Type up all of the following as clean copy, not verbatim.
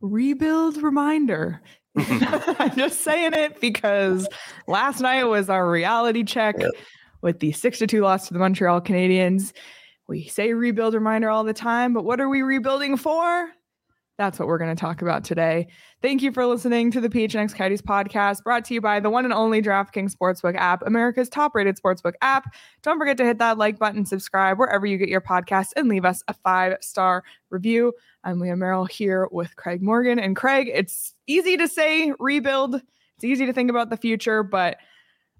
Rebuild reminder. I'm just saying it because last night was our reality check with the 6-2 loss to the Montreal Canadiens. We say rebuild reminder all the time, but what are we rebuilding for? That's what we're going to talk about today. Thank you for listening to the PHNX Coyotes podcast, brought to you by the one and only DraftKings Sportsbook app, America's top-rated sportsbook app. Don't forget to hit that like button, subscribe wherever you get your podcasts, and leave us a 5-star review. I'm Leah Merrill here with Craig Morgan. And Craig, it's easy to say rebuild. It's easy to think about the future, but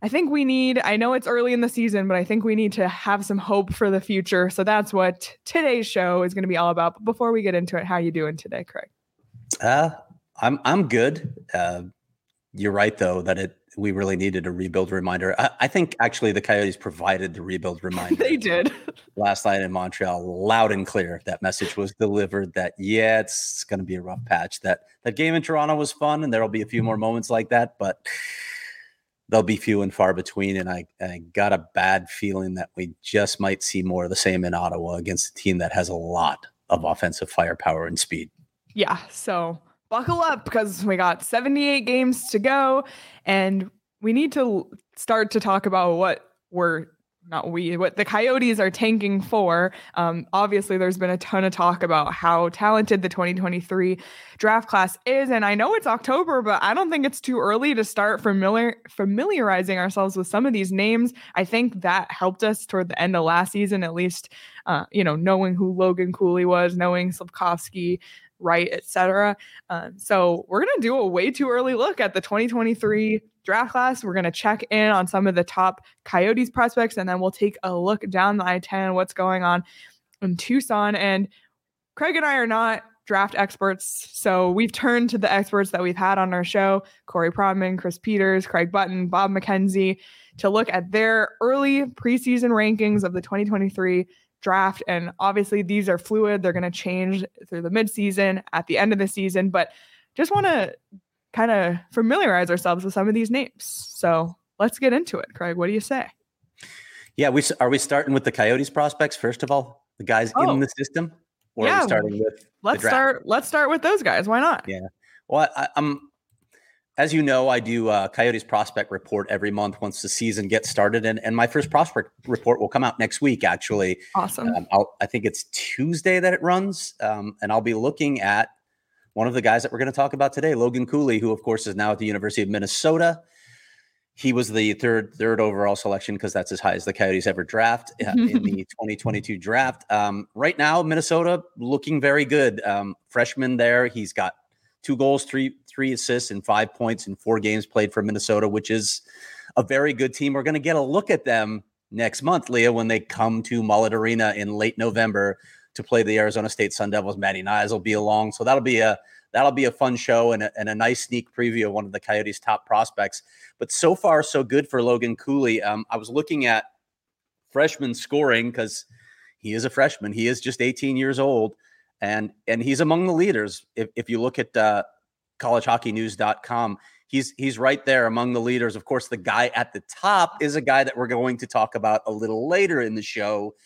I think we need, I know it's early in the season, but I think we need to have some hope for the future. So that's what today's show is going to be all about. But before we get into it, how are you doing today, Craig? I'm good. You're right, though, that we really needed a rebuild reminder. I think actually the Coyotes provided the rebuild reminder. They did. Last night in Montreal, loud and clear. That message was delivered that, yeah, it's going to be a rough patch. That game in Toronto was fun, and there'll be a few more moments like that, but they'll be few and far between. And I got a bad feeling that we just might see more of the same in Ottawa against a team that has a lot of offensive firepower and speed. Yeah, so buckle up because we got 78 games to go, and we need to start to talk about what the Coyotes are tanking for. Obviously, there's been a ton of talk about how talented the 2023 draft class is, and I know it's October, but I don't think it's too early to start familiarizing ourselves with some of these names. I think that helped us toward the end of last season, at least, knowing who Logan Cooley was, knowing Slafkovsky, right, etc. So we're going to do a way too early look at the 2023 draft class. We're going to check in on some of the top Coyotes prospects, and then we'll take a look down the I-10, what's going on in Tucson. And Craig and I are not draft experts, so we've turned to the experts that we've had on our show, Corey Pronman, Chris Peters, Craig Button, Bob McKenzie, to look at their early preseason rankings of the 2023 draft. And obviously these are fluid. They're going to change through the midseason, at the end of the season, but just want to kind of familiarize ourselves with some of these names. So let's get into it. Craig, what do you say? Yeah. Are we starting with the Coyotes prospects? First of all, the guys in the system, or are we starting with let's start with those guys. Why not? Yeah. Well, I'm, as you know, I do a Coyotes prospect report every month once the season gets started. And my first prospect report will come out next week, actually. Awesome. I think it's Tuesday that it runs. And I'll be looking at one of the guys that we're going to talk about today, Logan Cooley, who, of course, is now at the University of Minnesota. He was the third overall selection because that's as high as the Coyotes ever draft in the 2022 draft. Right now, Minnesota looking very good. Freshman there. He's got 2 goals, three assists, and 5 points in 4 games played for Minnesota, which is a very good team. We're going to get a look at them next month, Leah, when they come to Mullet Arena in late November to play the Arizona State Sun Devils. Matty Nyes will be along, so that'll be a fun show and a nice sneak preview of one of the Coyotes' top prospects. But so far, so good for Logan Cooley. I was looking at freshman scoring because he is a freshman. He is just 18 years old. And he's among the leaders. If you look at collegehockeynews.com, he's right there among the leaders. Of course, the guy at the top is a guy that we're going to talk about a little later in the show,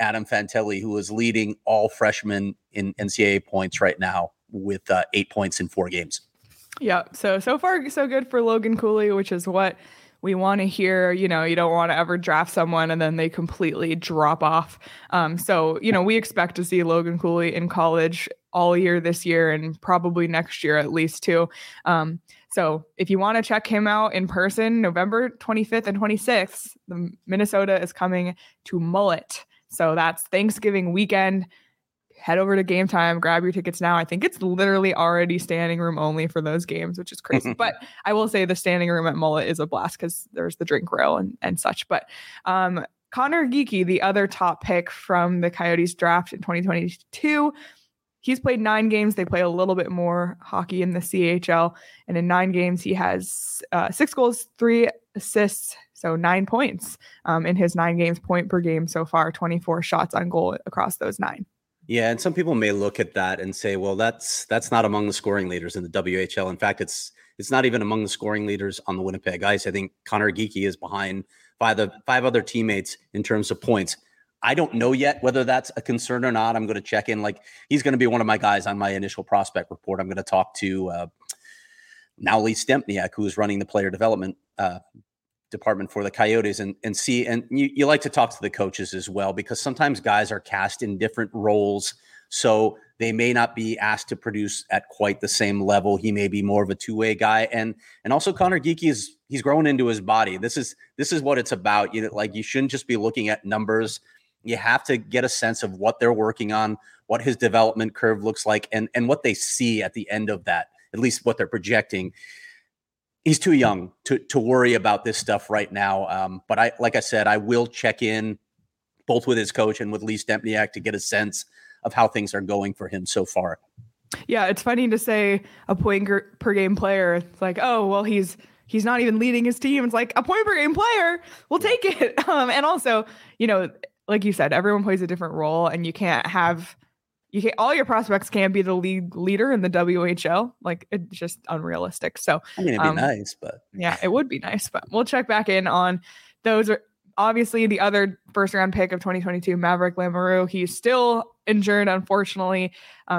Adam Fantilli, who is leading all freshmen in NCAA points right now with 8 points in 4 games. Yeah. So far, so good for Logan Cooley, which is what we want to hear. You know, you don't want to ever draft someone and then they completely drop off. So, you know, we expect to see Logan Cooley in college all year this year and probably next year at least too. So if you want to check him out in person, November 25th and 26th, Minnesota is coming to Mullet. So that's Thanksgiving weekend. Head over to Game Time, grab your tickets now. I think it's literally already standing room only for those games, which is crazy. But I will say the standing room at Mullet is a blast because there's the drink rail and such. But Connor Geekie, the other top pick from the Coyotes draft in 2022, he's played 9 games. They play a little bit more hockey in the CHL. And in 9 games, he has 6 goals, 3 assists, so 9 points in his 9 games, point per game so far, 24 shots on goal across those 9. Yeah, and some people may look at that and say, well, that's not among the scoring leaders in the WHL. In fact, it's not even among the scoring leaders on the Winnipeg Ice. I think Connor Geekie is behind five other teammates in terms of points. I don't know yet whether that's a concern or not. I'm going to check in. Like, he's going to be one of my guys on my initial prospect report. I'm going to talk to now Lee Stempniak, who is running the player development department for the Coyotes, and see, and you like to talk to the coaches as well, because sometimes guys are cast in different roles, so they may not be asked to produce at quite the same level. He may be more of a two-way guy, and also Connor Geekie he's grown into his body. This is what it's about. You know, like, you shouldn't just be looking at numbers. You have to get a sense of what they're working on, what his development curve looks like, and what they see at the end of that, at least what they're projecting. He's too young to worry about this stuff right now. But I will check in both with his coach and with Lee Stempniak to get a sense of how things are going for him so far. Yeah, it's funny to say a point per game player. It's like, oh, well, he's not even leading his team. It's like, a point per game player, we'll take it. And also, you know, like you said, everyone plays a different role, and you can't have... all your prospects can't be the league leader in the WHL. Like, it's just unrealistic. So I mean, it'd be nice, but yeah, it would be nice, but we'll check back in on those. Obviously, the other first round pick of 2022, Maverick Lamoureux, he's still injured, unfortunately,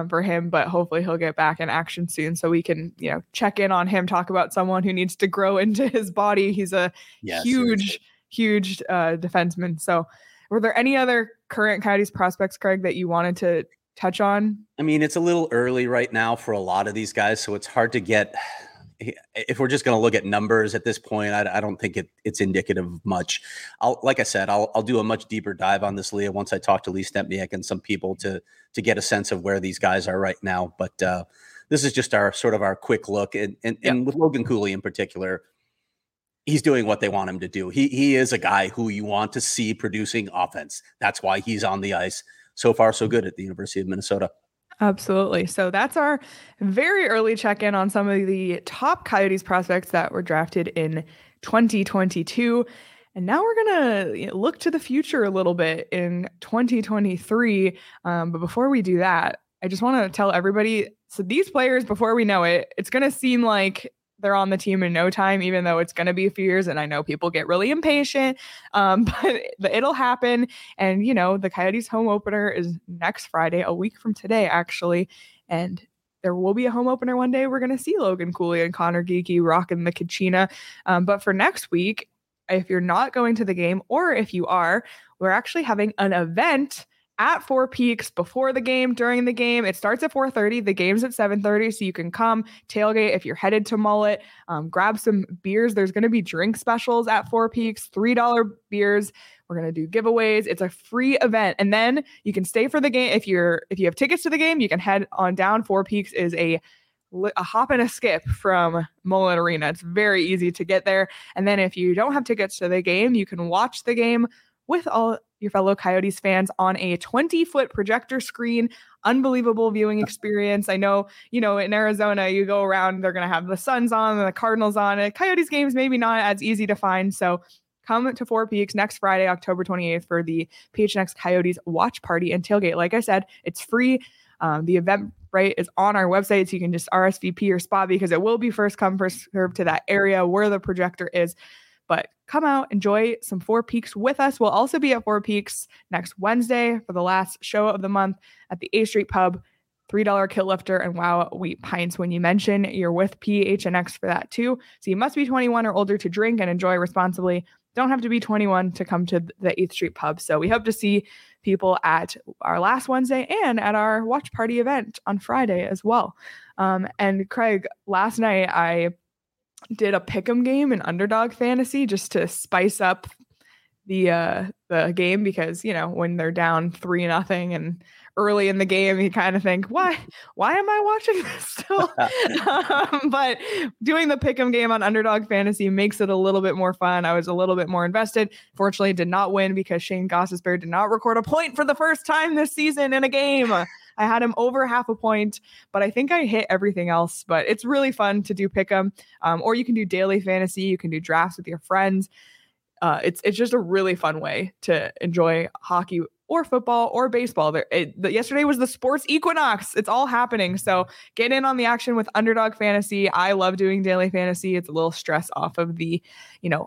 for him, but hopefully he'll get back in action soon so we can, you know, check in on him, talk about someone who needs to grow into his body. He's a huge defenseman. So were there any other current Coyotes prospects, Craig, that you wanted to touch on? I mean, it's a little early right now for a lot of these guys, so it's hard to get, if we're just going to look at numbers at this point, I don't think it's indicative of much. I'll do a much deeper dive on this, Leah, once I talk to Lee Stempniak and some people to get a sense of where these guys are right now. But this is just our sort of our quick look. And with Logan Cooley in particular, he's doing what they want him to do. He is a guy who you want to see producing offense. That's why he's on the ice. So far, so good at the University of Minnesota. Absolutely. So that's our very early check-in on some of the top Coyotes prospects that were drafted in 2022. And now we're going to look to the future a little bit in 2023. But before we do that, I just want to tell everybody, so these players, before we know it, it's going to seem like they're on the team in no time, even though it's going to be a few years. And I know people get really impatient, but it'll happen. And, you know, the Coyotes home opener is next Friday, a week from today, actually. And there will be a home opener one day. We're going to see Logan Cooley and Connor Geekie rocking the Kachina. But for next week, if you're not going to the game, or if you are, we're actually having an event at Four Peaks before the game, during the game. It starts at 4:30. The game's at 7:30, so you can come tailgate if you're headed to Mullet. Grab some beers. There's going to be drink specials at Four Peaks, $3 beers. We're going to do giveaways. It's a free event. And then you can stay for the game. If you have tickets to the game, you can head on down. Four Peaks is a hop and a skip from Mullet Arena. It's very easy to get there. And then if you don't have tickets to the game, you can watch the game with all your fellow Coyotes fans on a 20-foot projector screen. Unbelievable viewing experience. I know, you know, in Arizona, you go around, they're going to have the Suns on and the Cardinals on. And Coyotes games maybe not as easy to find. So come to Four Peaks next Friday, October 28th, for the PHNX Coyotes watch party and tailgate. Like I said, it's free. The Eventbrite is on our website, so you can just RSVP your spot, because it will be first come, first serve to that area where the projector is. But come out, enjoy some Four Peaks with us. We'll also be at Four Peaks next Wednesday for the last show of the month at the 8th Street Pub. $3 Kill Lifter, and Wow Wheat Pints when you mention you're with PHNX for that too. So you must be 21 or older to drink and enjoy responsibly. Don't have to be 21 to come to the 8th Street Pub. So we hope to see people at our last Wednesday and at our watch party event on Friday as well. And Craig, last night I did a pick'em game in Underdog Fantasy just to spice up the game, because you know when they're down 3-0 and early in the game you kind of think, why am I watching this still? But doing the pick'em game on Underdog Fantasy makes it a little bit more fun. I was a little bit more invested. Fortunately, did not win because Shane Gostisbehere did not record a point for the first time this season in a game. I had him over half a point, but I think I hit everything else. But it's really fun to do pick'em, or you can do daily fantasy. You can do drafts with your friends. It's just a really fun way to enjoy hockey or football or baseball. Yesterday was the sports equinox. It's all happening. So get in on the action with Underdog Fantasy. I love doing daily fantasy. It's a little stress off of the,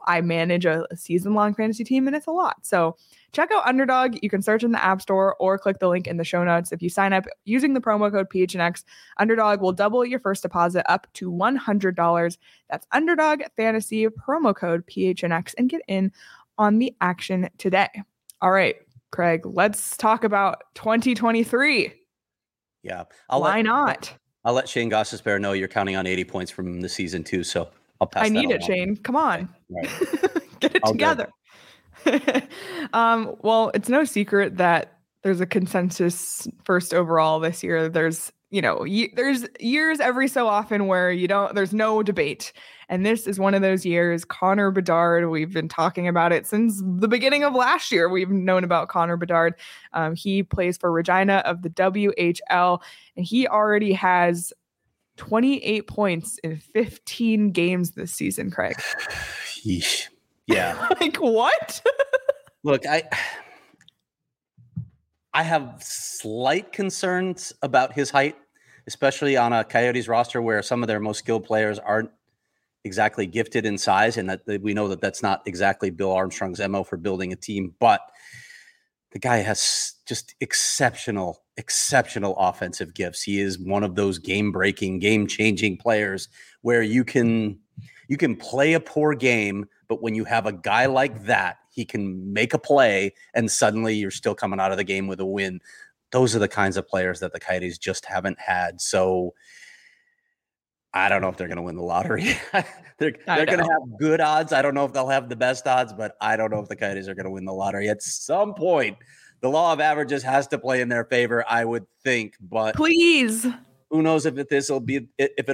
I manage a season-long fantasy team, and it's a lot. So check out Underdog. You can search in the App Store or click the link in the show notes. If you sign up using the promo code PHNX, Underdog will double your first deposit up to $100. That's Underdog Fantasy, promo code PHNX, and get in on the action today. All right, Craig, let's talk about 2023. Yeah. I'll let Shane Gostisbehere know you're counting on 80 points from the season too. So I'll pass I that need it, along. Shane. Come on. Right. Get it together. Well, it's no secret that there's a consensus first overall this year. There's, there's years every so often where there's no debate. And this is one of those years. Connor Bedard, we've been talking about it since the beginning of last year. We've known about Connor Bedard. He plays for Regina of the WHL, and he already has 28 points in 15 games this season, Craig. Yeesh. Yeah. Like what? Look, I have slight concerns about his height, especially on a Coyotes roster where some of their most skilled players aren't exactly gifted in size, and that we know that that's not exactly Bill Armstrong's MO for building a team. But the guy has just exceptional offensive gifts. He is one of those game-breaking, game-changing players where you can play a poor game, but when you have a guy like that, he can make a play, and suddenly you're still coming out of the game with a win. Those are the kinds of players that the Coyotes just haven't had. So I don't know if they're going to win the lottery. they're going to have good odds. I don't know if they'll have the best odds, but I don't know if the Coyotes are going to win the lottery. At some point, the law of averages has to play in their favor, I would think. But please. Who knows if it'll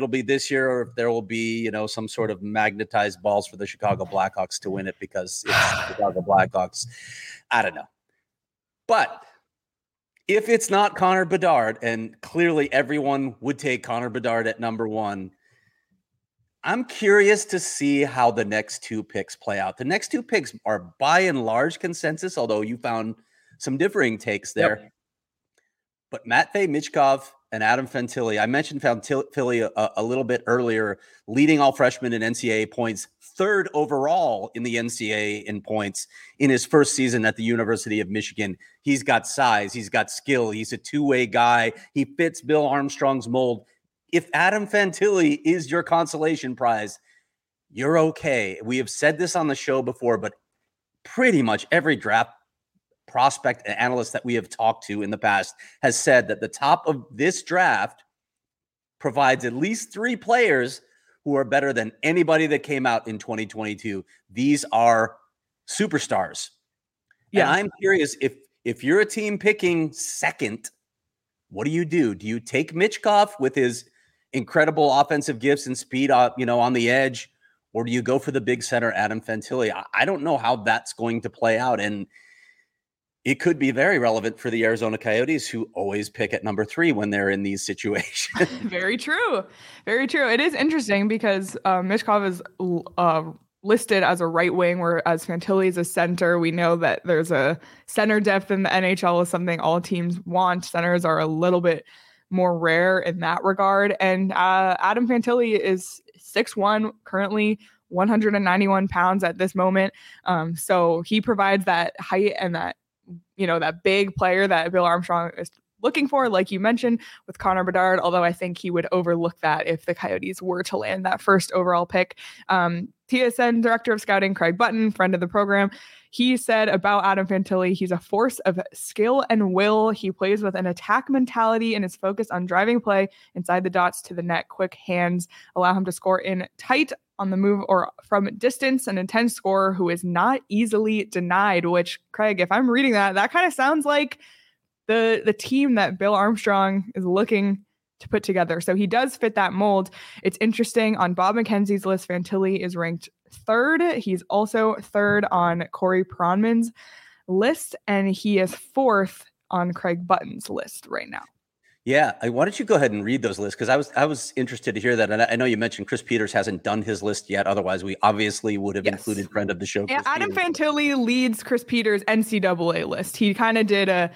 be this year, or if there will be, some sort of magnetized balls for the Chicago Blackhawks to win it, because it's the Chicago Blackhawks. I don't know. But if it's not Connor Bedard, and clearly everyone would take Connor Bedard at number one, I'm curious to see how the next two picks play out. The next two picks are by and large consensus, although you found some differing takes there. Yep. But Matvei Michkov and Adam Fantilli. I mentioned Fantilli a little bit earlier, leading all freshmen in NCAA points, third overall in the NCAA in points in his first season at the University of Michigan. He's got size. He's got skill. He's a two-way guy. He fits Bill Armstrong's mold. If Adam Fantilli is your consolation prize, you're okay. We have said this on the show before, but pretty much every draft prospect and analyst that we have talked to in the past has said that the top of this draft provides at least three players who are better than anybody that came out in 2022. These are superstars. Yeah. And I'm curious, if you're a team picking second, what do you do? Do you take Michkov with his incredible offensive gifts and speed on the edge, or do you go for the big center, Adam Fantilli? I don't know how that's going to play out. And it could be very relevant for the Arizona Coyotes, who always pick at number three when they're in these situations. Very true. Very true. It is interesting because Michkov is listed as a right wing, whereas Fantilli is a center. We know that there's a center depth in the NHL is something all teams want. Centers are a little bit more rare in that regard. And Adam Fantilli is 6'1", currently 191 pounds at this moment. So he provides that height and that big player that Bill Armstrong is looking for, like you mentioned, with Connor Bedard, although I think he would overlook that if the Coyotes were to land that first overall pick. TSN Director of Scouting Craig Button, friend of the program, he said about Adam Fantilli, he's a force of skill and will. He plays with an attack mentality and is focused on driving play inside the dots to the net. Quick hands allow him to score in tight on the move or from distance, an intense scorer who is not easily denied, which, Craig, if I'm reading that, that kind of sounds like the team that Bill Armstrong is looking to put together. So he does fit that mold. It's interesting. On Bob McKenzie's list, Fantilli is ranked third. He's also third on Corey Pronman's list, and he is fourth on Craig Button's list right now. Yeah, why don't you go ahead and read those lists? Because I was interested to hear that. And I know you mentioned Chris Peters hasn't done his list yet. Otherwise, we obviously would have included friend of the show. Yeah, Adam Fantilli leads Chris Peters' NCAA list. He kind of did a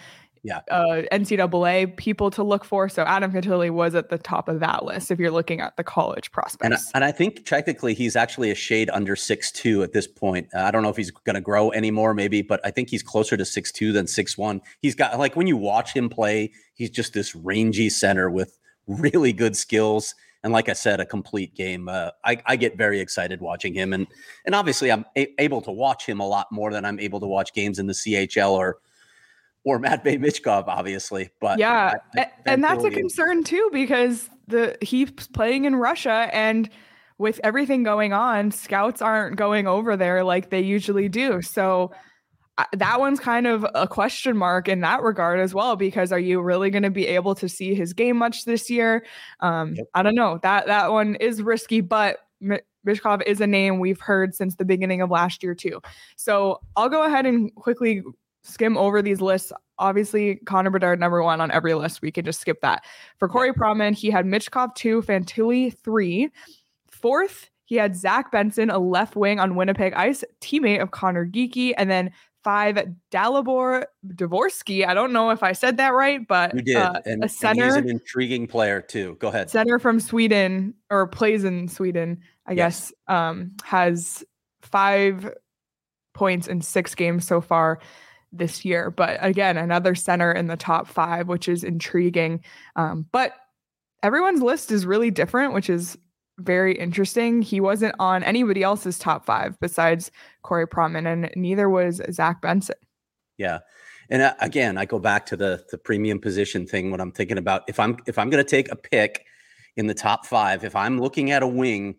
NCAA people to look for. So Adam Fantilli was at the top of that list if you're looking at the college prospects. And I think technically he's actually a shade under 6'2 at this point. I don't know if he's going to grow anymore maybe, but I think he's closer to 6'2 than 6'1. He's got, like, when you watch him play, he's just this rangy center with really good skills. And like I said, a complete game. I get very excited watching him. And obviously I'm able to watch him a lot more than I'm able to watch games in the CHL or Matvei Michkov, obviously. But yeah, and that's a concern too, because he's playing in Russia, and with everything going on, scouts aren't going over there like they usually do. So that one's kind of a question mark in that regard as well, because are you really going to be able to see his game much this year? I don't know. That one is risky, but Michkov is a name we've heard since the beginning of last year too. So I'll go ahead and quickly skim over these lists. Obviously, Connor Bedard, number one on every list. We can just skip that. For Corey Pronman, he had Michkov 2, Fantilli 3. Fourth, he had Zach Benson, a left wing on Winnipeg Ice, teammate of Connor Geekie. And then 5, Dalibor Dvorsky. I don't know if I said that right, but you did. And, a center. And he's an intriguing player too. Go ahead. Center from Sweden, or plays in Sweden, I guess, has 5 points in 6 games so far this year. But again, another center in the top 5, which is intriguing. But everyone's list is really different, which is very interesting. He wasn't on anybody else's top 5 besides Corey Pronman, and neither was Zach Benson. Yeah. And again, I go back to the premium position thing when I'm thinking about if I'm going to take a pick in the top 5, if I'm looking at a wing,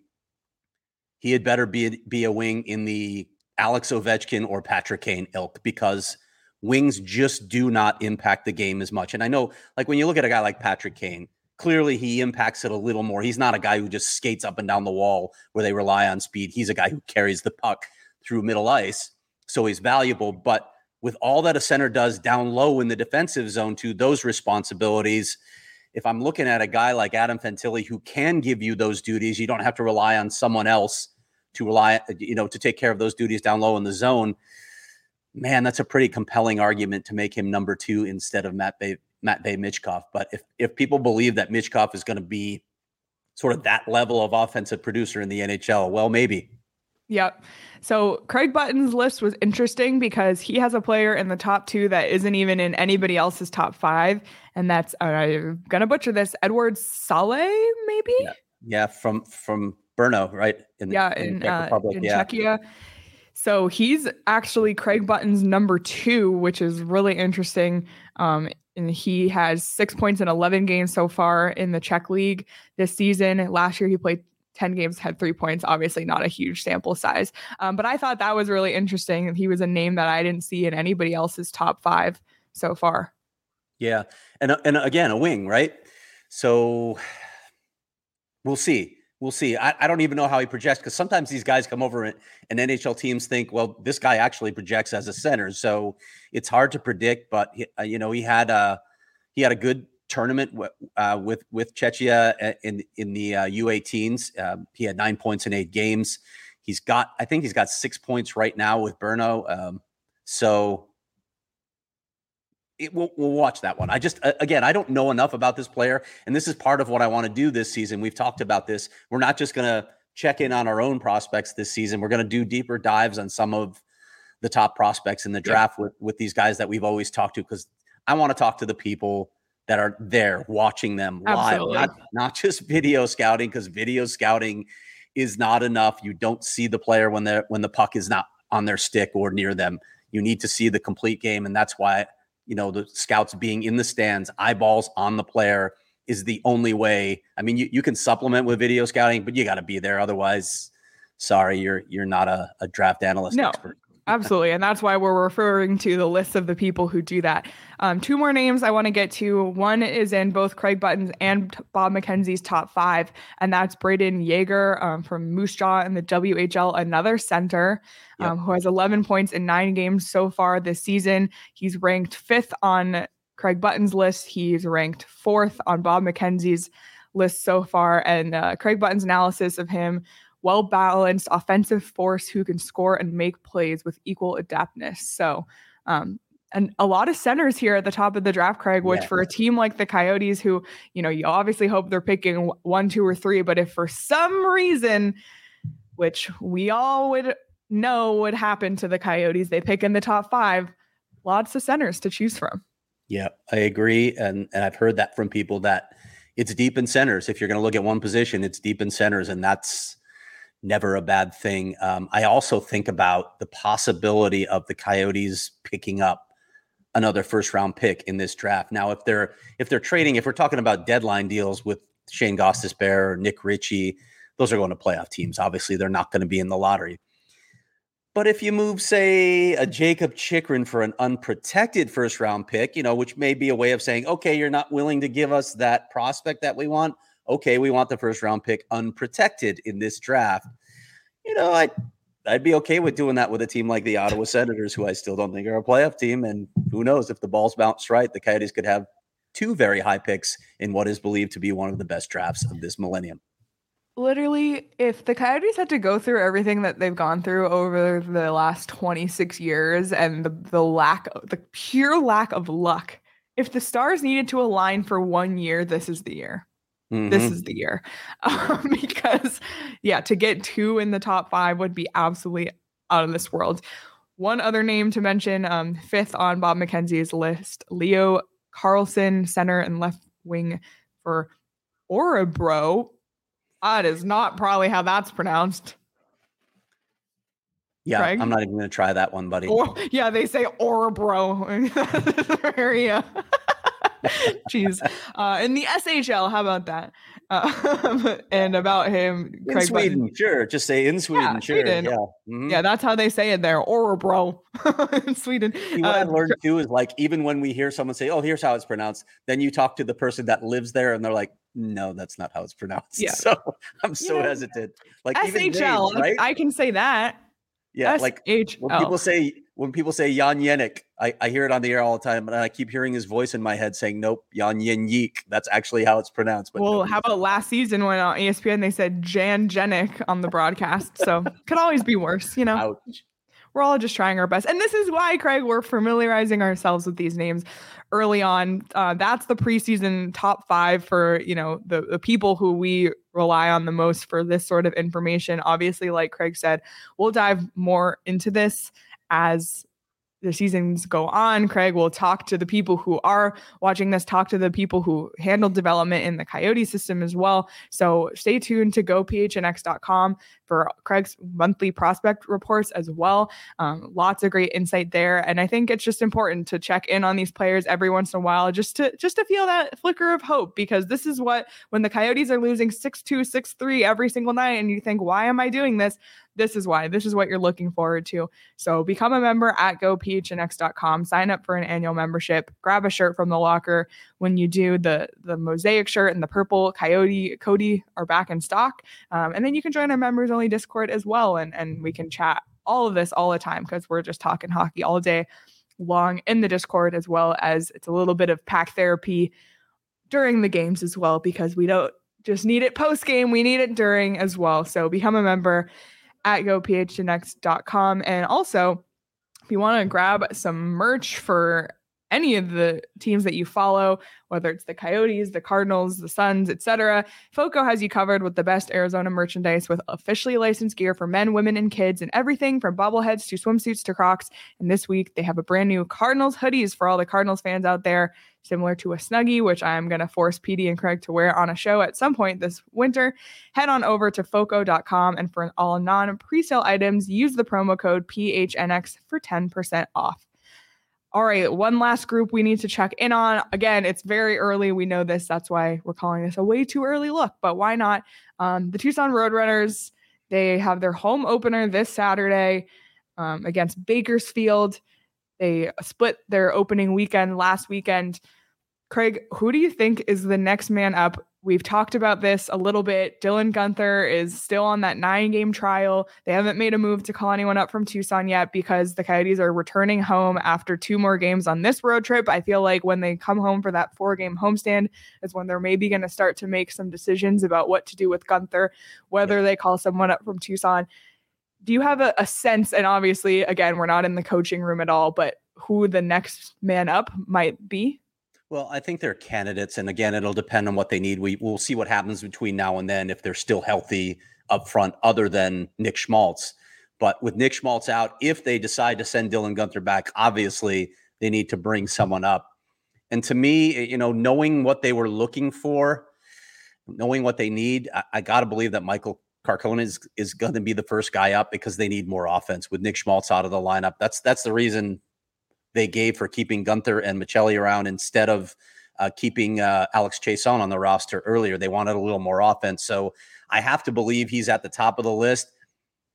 he had better be a wing in the Alex Ovechkin or Patrick Kane ilk, because wings just do not impact the game as much. And I know, like, when you look at a guy like Patrick Kane, clearly he impacts it a little more. He's not a guy who just skates up and down the wall where they rely on speed. He's a guy who carries the puck through middle ice, so he's valuable. But with all that a center does down low in the defensive zone to those responsibilities, if I'm looking at a guy like Adam Fantilli who can give you those duties, you don't have to rely on someone else to take care of those duties down low in the zone. Man, that's a pretty compelling argument to make him number 2 instead of Matvei Michkov. But if people believe that Michkov is going to be sort of that level of offensive producer in the NHL, well, maybe. Yep. So Craig Button's list was interesting because he has a player in the top 2 that isn't even in anybody else's top 5. And that's, I'm going to butcher this, Edward Saleh, maybe? Yeah, from Brno, right? In Czechia. So he's actually Craig Button's number 2, which is really interesting. And he has 6 points in 11 games so far in the Czech League this season. Last year, he played 10 games, had 3 points, obviously not a huge sample size. But I thought that was really interesting. He was a name that I didn't see in anybody else's top 5 so far. Yeah. And again, a wing, right? So we'll see. We'll see. I don't even know how he projects, because sometimes these guys come over and NHL teams think, well, this guy actually projects as a center. So it's hard to predict, but he had a good tournament with Czechia in the U18s. He had 9 points in 8 games. I think he's got 6 points right now with Brno. We'll watch that one. I just, again, I don't know enough about this player, and this is part of what I want to do this season. We've talked about this. We're not just going to check in on our own prospects this season. We're going to do deeper dives on some of the top prospects in the draft with these guys that we've always talked to, because I want to talk to the people that are there watching them live, not just video scouting, because video scouting is not enough. You don't see the player when the puck is not on their stick or near them. You need to see the complete game. And that's why, you know, the scouts being in the stands, eyeballs on the player is the only way. I mean, you can supplement with video scouting, but you got to be there. Otherwise, sorry, you're not a draft analyst expert. Absolutely. And that's why we're referring to the list of the people who do that. Two more names I want to get to. One is in both Craig Button's and Bob McKenzie's top five, and that's Braden Yeager from Moose Jaw in the WHL, another center who has 11 points in 9 games so far this season. He's ranked 5th on Craig Button's list. He's ranked 4th on Bob McKenzie's list so far. And Craig Button's analysis of him: well-balanced offensive force who can score and make plays with equal adeptness. So, and a lot of centers here at the top of the draft, Craig, which for a team like the Coyotes, who, you know, you obviously hope they're picking 1, 2, or 3, but if for some reason, which we all would know would happen to the Coyotes, they pick in the top 5, lots of centers to choose from. Yeah, I agree. And I've heard that from people that it's deep in centers. If you're going to look at one position, it's deep in centers, and that's never a bad thing. I also think about the possibility of the Coyotes picking up another first round pick in this draft. Now, if they're trading, if we're talking about deadline deals with Shane Gostisbehere or Nick Ritchie, those are going to playoff teams. Obviously, they're not going to be in the lottery. But if you move, say, a Jacob Chikrin for an unprotected first round pick, you know, which may be a way of saying, okay, you're not willing to give us that prospect that we want. Okay, we want the first round pick unprotected in this draft. You know, I'd be okay with doing that with a team like the Ottawa Senators, who I still don't think are a playoff team. And who knows, if the balls bounce right, the Coyotes could have 2 very high picks in what is believed to be one of the best drafts of this millennium. Literally, if the Coyotes had to go through everything that they've gone through over the last 26 years and the pure lack of luck, if the stars needed to align for 1 year, this is the year. Mm-hmm. This is the year because to get 2 in the top 5 would be absolutely out of this world. One other name to mention, 5th on Bob McKenzie's list, Leo Carlson, center and left wing for Örebro. That is not probably how that's pronounced. Yeah, Craig? I'm not even going to try that one, buddy. They say Örebro area. Jeez. In the SHL, how about that? And about him, in Craig Sweden, Button. Sure. Just say in Sweden, sure. Sweden. Yeah. Mm-hmm. Yeah, that's how they say it there. Örebro in Sweden. See, what I've learned too is, like, even when we hear someone say, oh, here's how it's pronounced, then you talk to the person that lives there and they're like, no, that's not how it's pronounced. Yeah. So I'm hesitant. Like SHL, even names, right? I can say that. Yeah, S-H-L. Like when people say Jan Jenik, I hear it on the air all the time, and I keep hearing his voice in my head saying, nope, Jan Jenik. That's actually how it's pronounced. But well, how about last season when on ESPN they said Jan Jenik on the broadcast? So could always be worse, you know. Ouch. We're all just trying our best. And this is why, Craig, we're familiarizing ourselves with these names early on. That's the preseason top 5 for, you know, the people who we rely on the most for this sort of information. Obviously, like Craig said, we'll dive more into this as the seasons go on. Craig will talk to the people who are watching this, talk to the people who handle development in the Coyote system as well. So stay tuned to gophnx.com for Craig's monthly prospect reports as well. Lots of great insight there. And I think it's just important to check in on these players every once in a while, just to feel that flicker of hope, because this is what, when the Coyotes are losing 6-2, 6-3 every single night, and you think, why am I doing this? This is why. This is what you're looking forward to. So become a member at gophnx.com. Sign up for an annual membership. Grab a shirt from the locker. When you do, the mosaic shirt and the purple Coyote Cody are back in stock. And then you can join our members-only Discord as well. And we can chat all of this all the time, because we're just talking hockey all day long in the Discord, as well as it's a little bit of pack therapy during the games as well, because we don't just need it post-game. We need it during as well. So become a member at gophnx.com. And also, if you want to grab some merch for any of the teams that you follow, whether it's the Coyotes, the Cardinals, the Suns, etc., FOCO has you covered with the best Arizona merchandise, with officially licensed gear for men, women, and kids, and everything from bobbleheads to swimsuits to Crocs. And this week, they have a brand new Cardinals hoodies for all the Cardinals fans out there. similar to a Snuggie, which I'm going to force PD and Craig to wear on a show at some point this winter, head on over to foco.com, and for all non-presale items, use the promo code PHNX for 10% off. All right, one last group we need to check in on. Again, it's very early. We know this. That's why we're calling this a way too early look, but why not? The Tucson Roadrunners, they have their home opener this Saturday against Bakersfield. They split their opening weekend last weekend. Craig, who do you think is the next man up? We've talked about this a little bit. Dylan Gunther is still on that 9-game trial. They haven't made a move to call anyone up from Tucson yet because the Coyotes are returning home after 2 more games on this road trip. I feel like when they come home for that 4-game homestand is when they're maybe going to start to make some decisions about what to do with Gunther, whether they call someone up from Tucson. Do you have a sense, and obviously, again, we're not in the coaching room at all, but who the next man up might be? Well, I think they're candidates. And again, it'll depend on what they need. We'll see what happens between now and then if they're still healthy up front, other than Nick Schmaltz. But with Nick Schmaltz out, if they decide to send Dylan Gunther back, obviously they need to bring someone up. And to me, you know, knowing what they were looking for, knowing what they need, I got to believe that Michael Carcone is going to be the first guy up because they need more offense with Nick Schmaltz out of the lineup. That's the reason they gave for keeping Gunther and Michelli around instead of keeping Alex Chason on the roster earlier. They wanted a little more offense. So I have to believe he's at the top of the list.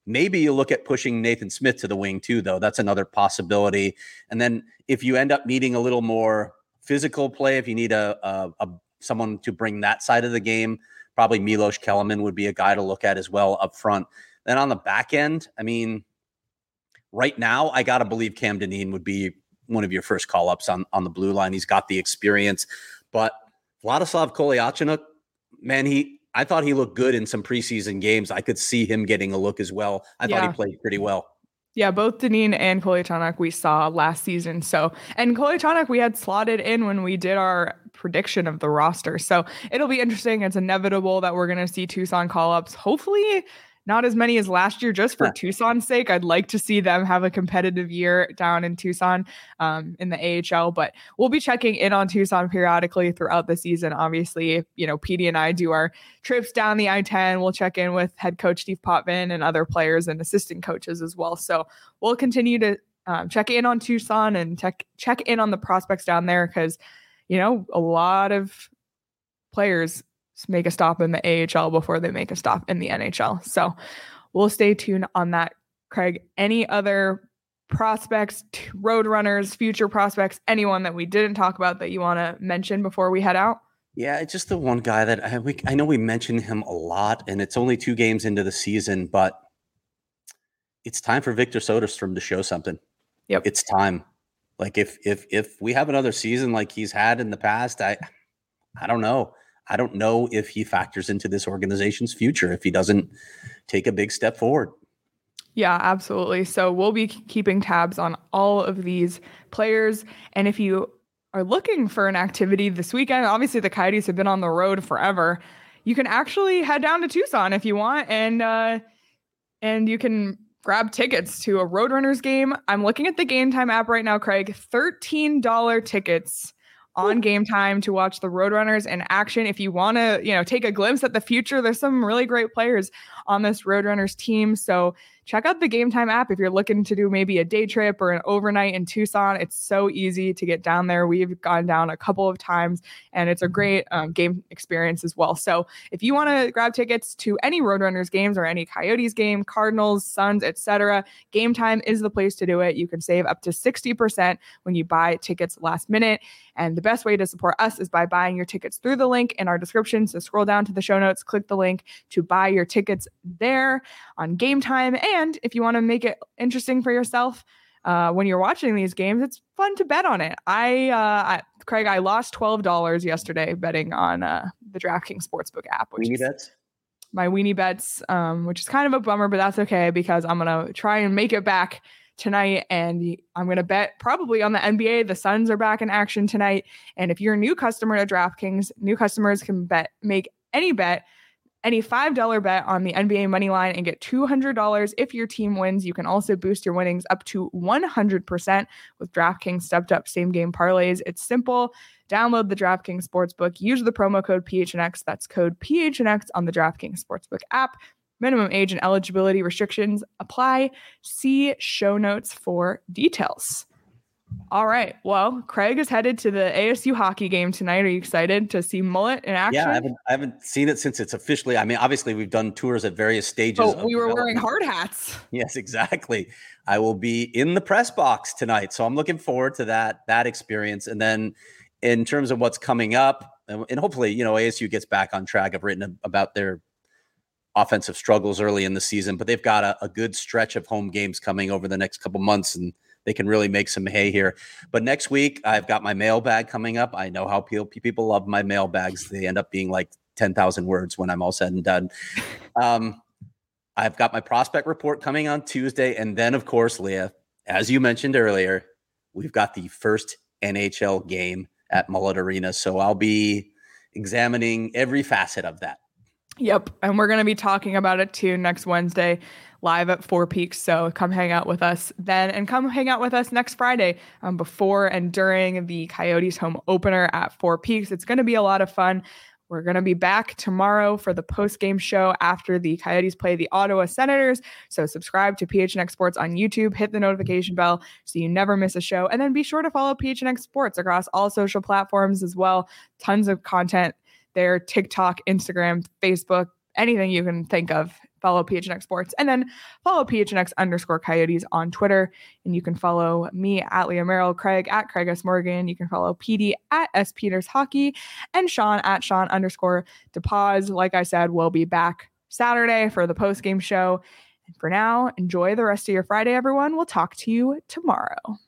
Maybe you look at pushing Nathan Smith to the wing too, though. That's another possibility. And then if you end up needing a little more physical play, if you need a someone to bring that side of the game, probably Milos Kellerman would be a guy to look at as well up front. Then on the back end, I mean, right now, I got to believe Cam Dineen would be one of your first call-ups on the blue line. He's got the experience. But Vladislav Kolyachinuk, man, I thought he looked good in some preseason games. I could see him getting a look as well. I thought he played pretty well. Yeah, both Dineen and Kolyachinuk we saw last season. And Kolyachinuk we had slotted in when we did our prediction of the roster. So it'll be interesting. It's inevitable that we're going to see Tucson call-ups. Hopefully not as many as last year, just for Tucson's sake. I'd like to see them have a competitive year down in Tucson in the AHL, but we'll be checking in on Tucson periodically throughout the season. Obviously, you know, PD and I do our trips down the I-10. We'll check in with head coach Steve Potvin and other players and assistant coaches as well. So we'll continue to check in on Tucson and check in on the prospects down there because, you know, a lot of players make a stop in the AHL before they make a stop in the NHL. So we'll stay tuned on that. Craig, any other prospects, roadrunners, future prospects, anyone that we didn't talk about that you want to mention before we head out? Yeah, it's just the one guy that I know we mentioned him a lot, and it's only 2 games into the season, but it's time for Victor Soderstrom to show something. Yep. It's time. Like if we have another season like he's had in the past, I don't know. I don't know if he factors into this organization's future if he doesn't take a big step forward. Yeah, absolutely. So we'll be keeping tabs on all of these players. And if you are looking for an activity this weekend, obviously the Coyotes have been on the road forever. You can actually head down to Tucson if you want, and you can grab tickets to a Roadrunners game. I'm looking at the Game Time app right now, Craig. $13 tickets on Game Time to watch the Roadrunners in action. If you want to, you know, take a glimpse at the future, there's some really great players on this Roadrunners team. So check out the Game Time app if you're looking to do maybe a day trip or an overnight in Tucson. It's so easy to get down there. We've gone down a couple of times, and it's a great game experience as well. So if you want to grab tickets to any Roadrunners games or any Coyotes game, Cardinals, Suns, etc., Game Time is the place to do it. You can save up to 60% when you buy tickets last minute. And the best way to support us is by buying your tickets through the link in our description. So scroll down to the show notes, click the link to buy your tickets there on Game Time. And if you want to make it interesting for yourself when you're watching these games, it's fun to bet on it. Craig, I lost $12 yesterday betting on the DraftKings Sportsbook app. My weenie bets, which is kind of a bummer, but that's okay because I'm going to try and make it back tonight, and I'm going to bet probably on the NBA. The Suns are back in action tonight. And if you're a new customer to DraftKings, new customers can make any bet any $5 bet on the NBA money line and get $200 if your team wins. You can also boost your winnings up to 100% with DraftKings stepped-up same-game parlays. It's simple. Download the DraftKings Sportsbook. Use the promo code PHNX. That's code PHNX on the DraftKings Sportsbook app. Minimum age and eligibility restrictions apply. See show notes for details. All right. Well, Craig is headed to the ASU hockey game tonight. Are you excited to see Mullet in action? Yeah, I haven't seen it since it's officially. I mean, obviously, we've done tours at various stages. Oh, we were wearing hard hats. Yes, exactly. I will be in the press box tonight, so I'm looking forward to that experience. And then, in terms of what's coming up, and hopefully, ASU gets back on track. I've written about their offensive struggles early in the season, but they've got a good stretch of home games coming over the next couple months, and they can really make some hay here. But next week, I've got my mailbag coming up. I know how people love my mailbags. They end up being like 10,000 words when I'm all said and done. I've got my prospect report coming on Tuesday. And then, of course, Leah, as you mentioned earlier, we've got the first NHL game at Mullet Arena. So I'll be examining every facet of that. Yep. And we're going to be talking about it too next Wednesday live at Four Peaks. So come hang out with us then, and come hang out with us next Friday before and during the Coyotes home opener at Four Peaks. It's going to be a lot of fun. We're going to be back tomorrow for the post-game show after the Coyotes play the Ottawa Senators. So subscribe to PHNX Sports on YouTube. Hit the notification bell so you never miss a show. And then be sure to follow PHNX Sports across all social platforms as well. Tons of content there. TikTok, Instagram, Facebook, anything you can think of. Follow PHNX Sports, and then follow PHNX_Coyotes on Twitter. And you can follow me at Leah Merrill, Craig at Craig S. Morgan. You can follow PD at S. Peters Hockey, and Sean at Sean_DePaz. Like I said, we'll be back Saturday for the post-game show. And for now, enjoy the rest of your Friday, everyone. We'll talk to you tomorrow.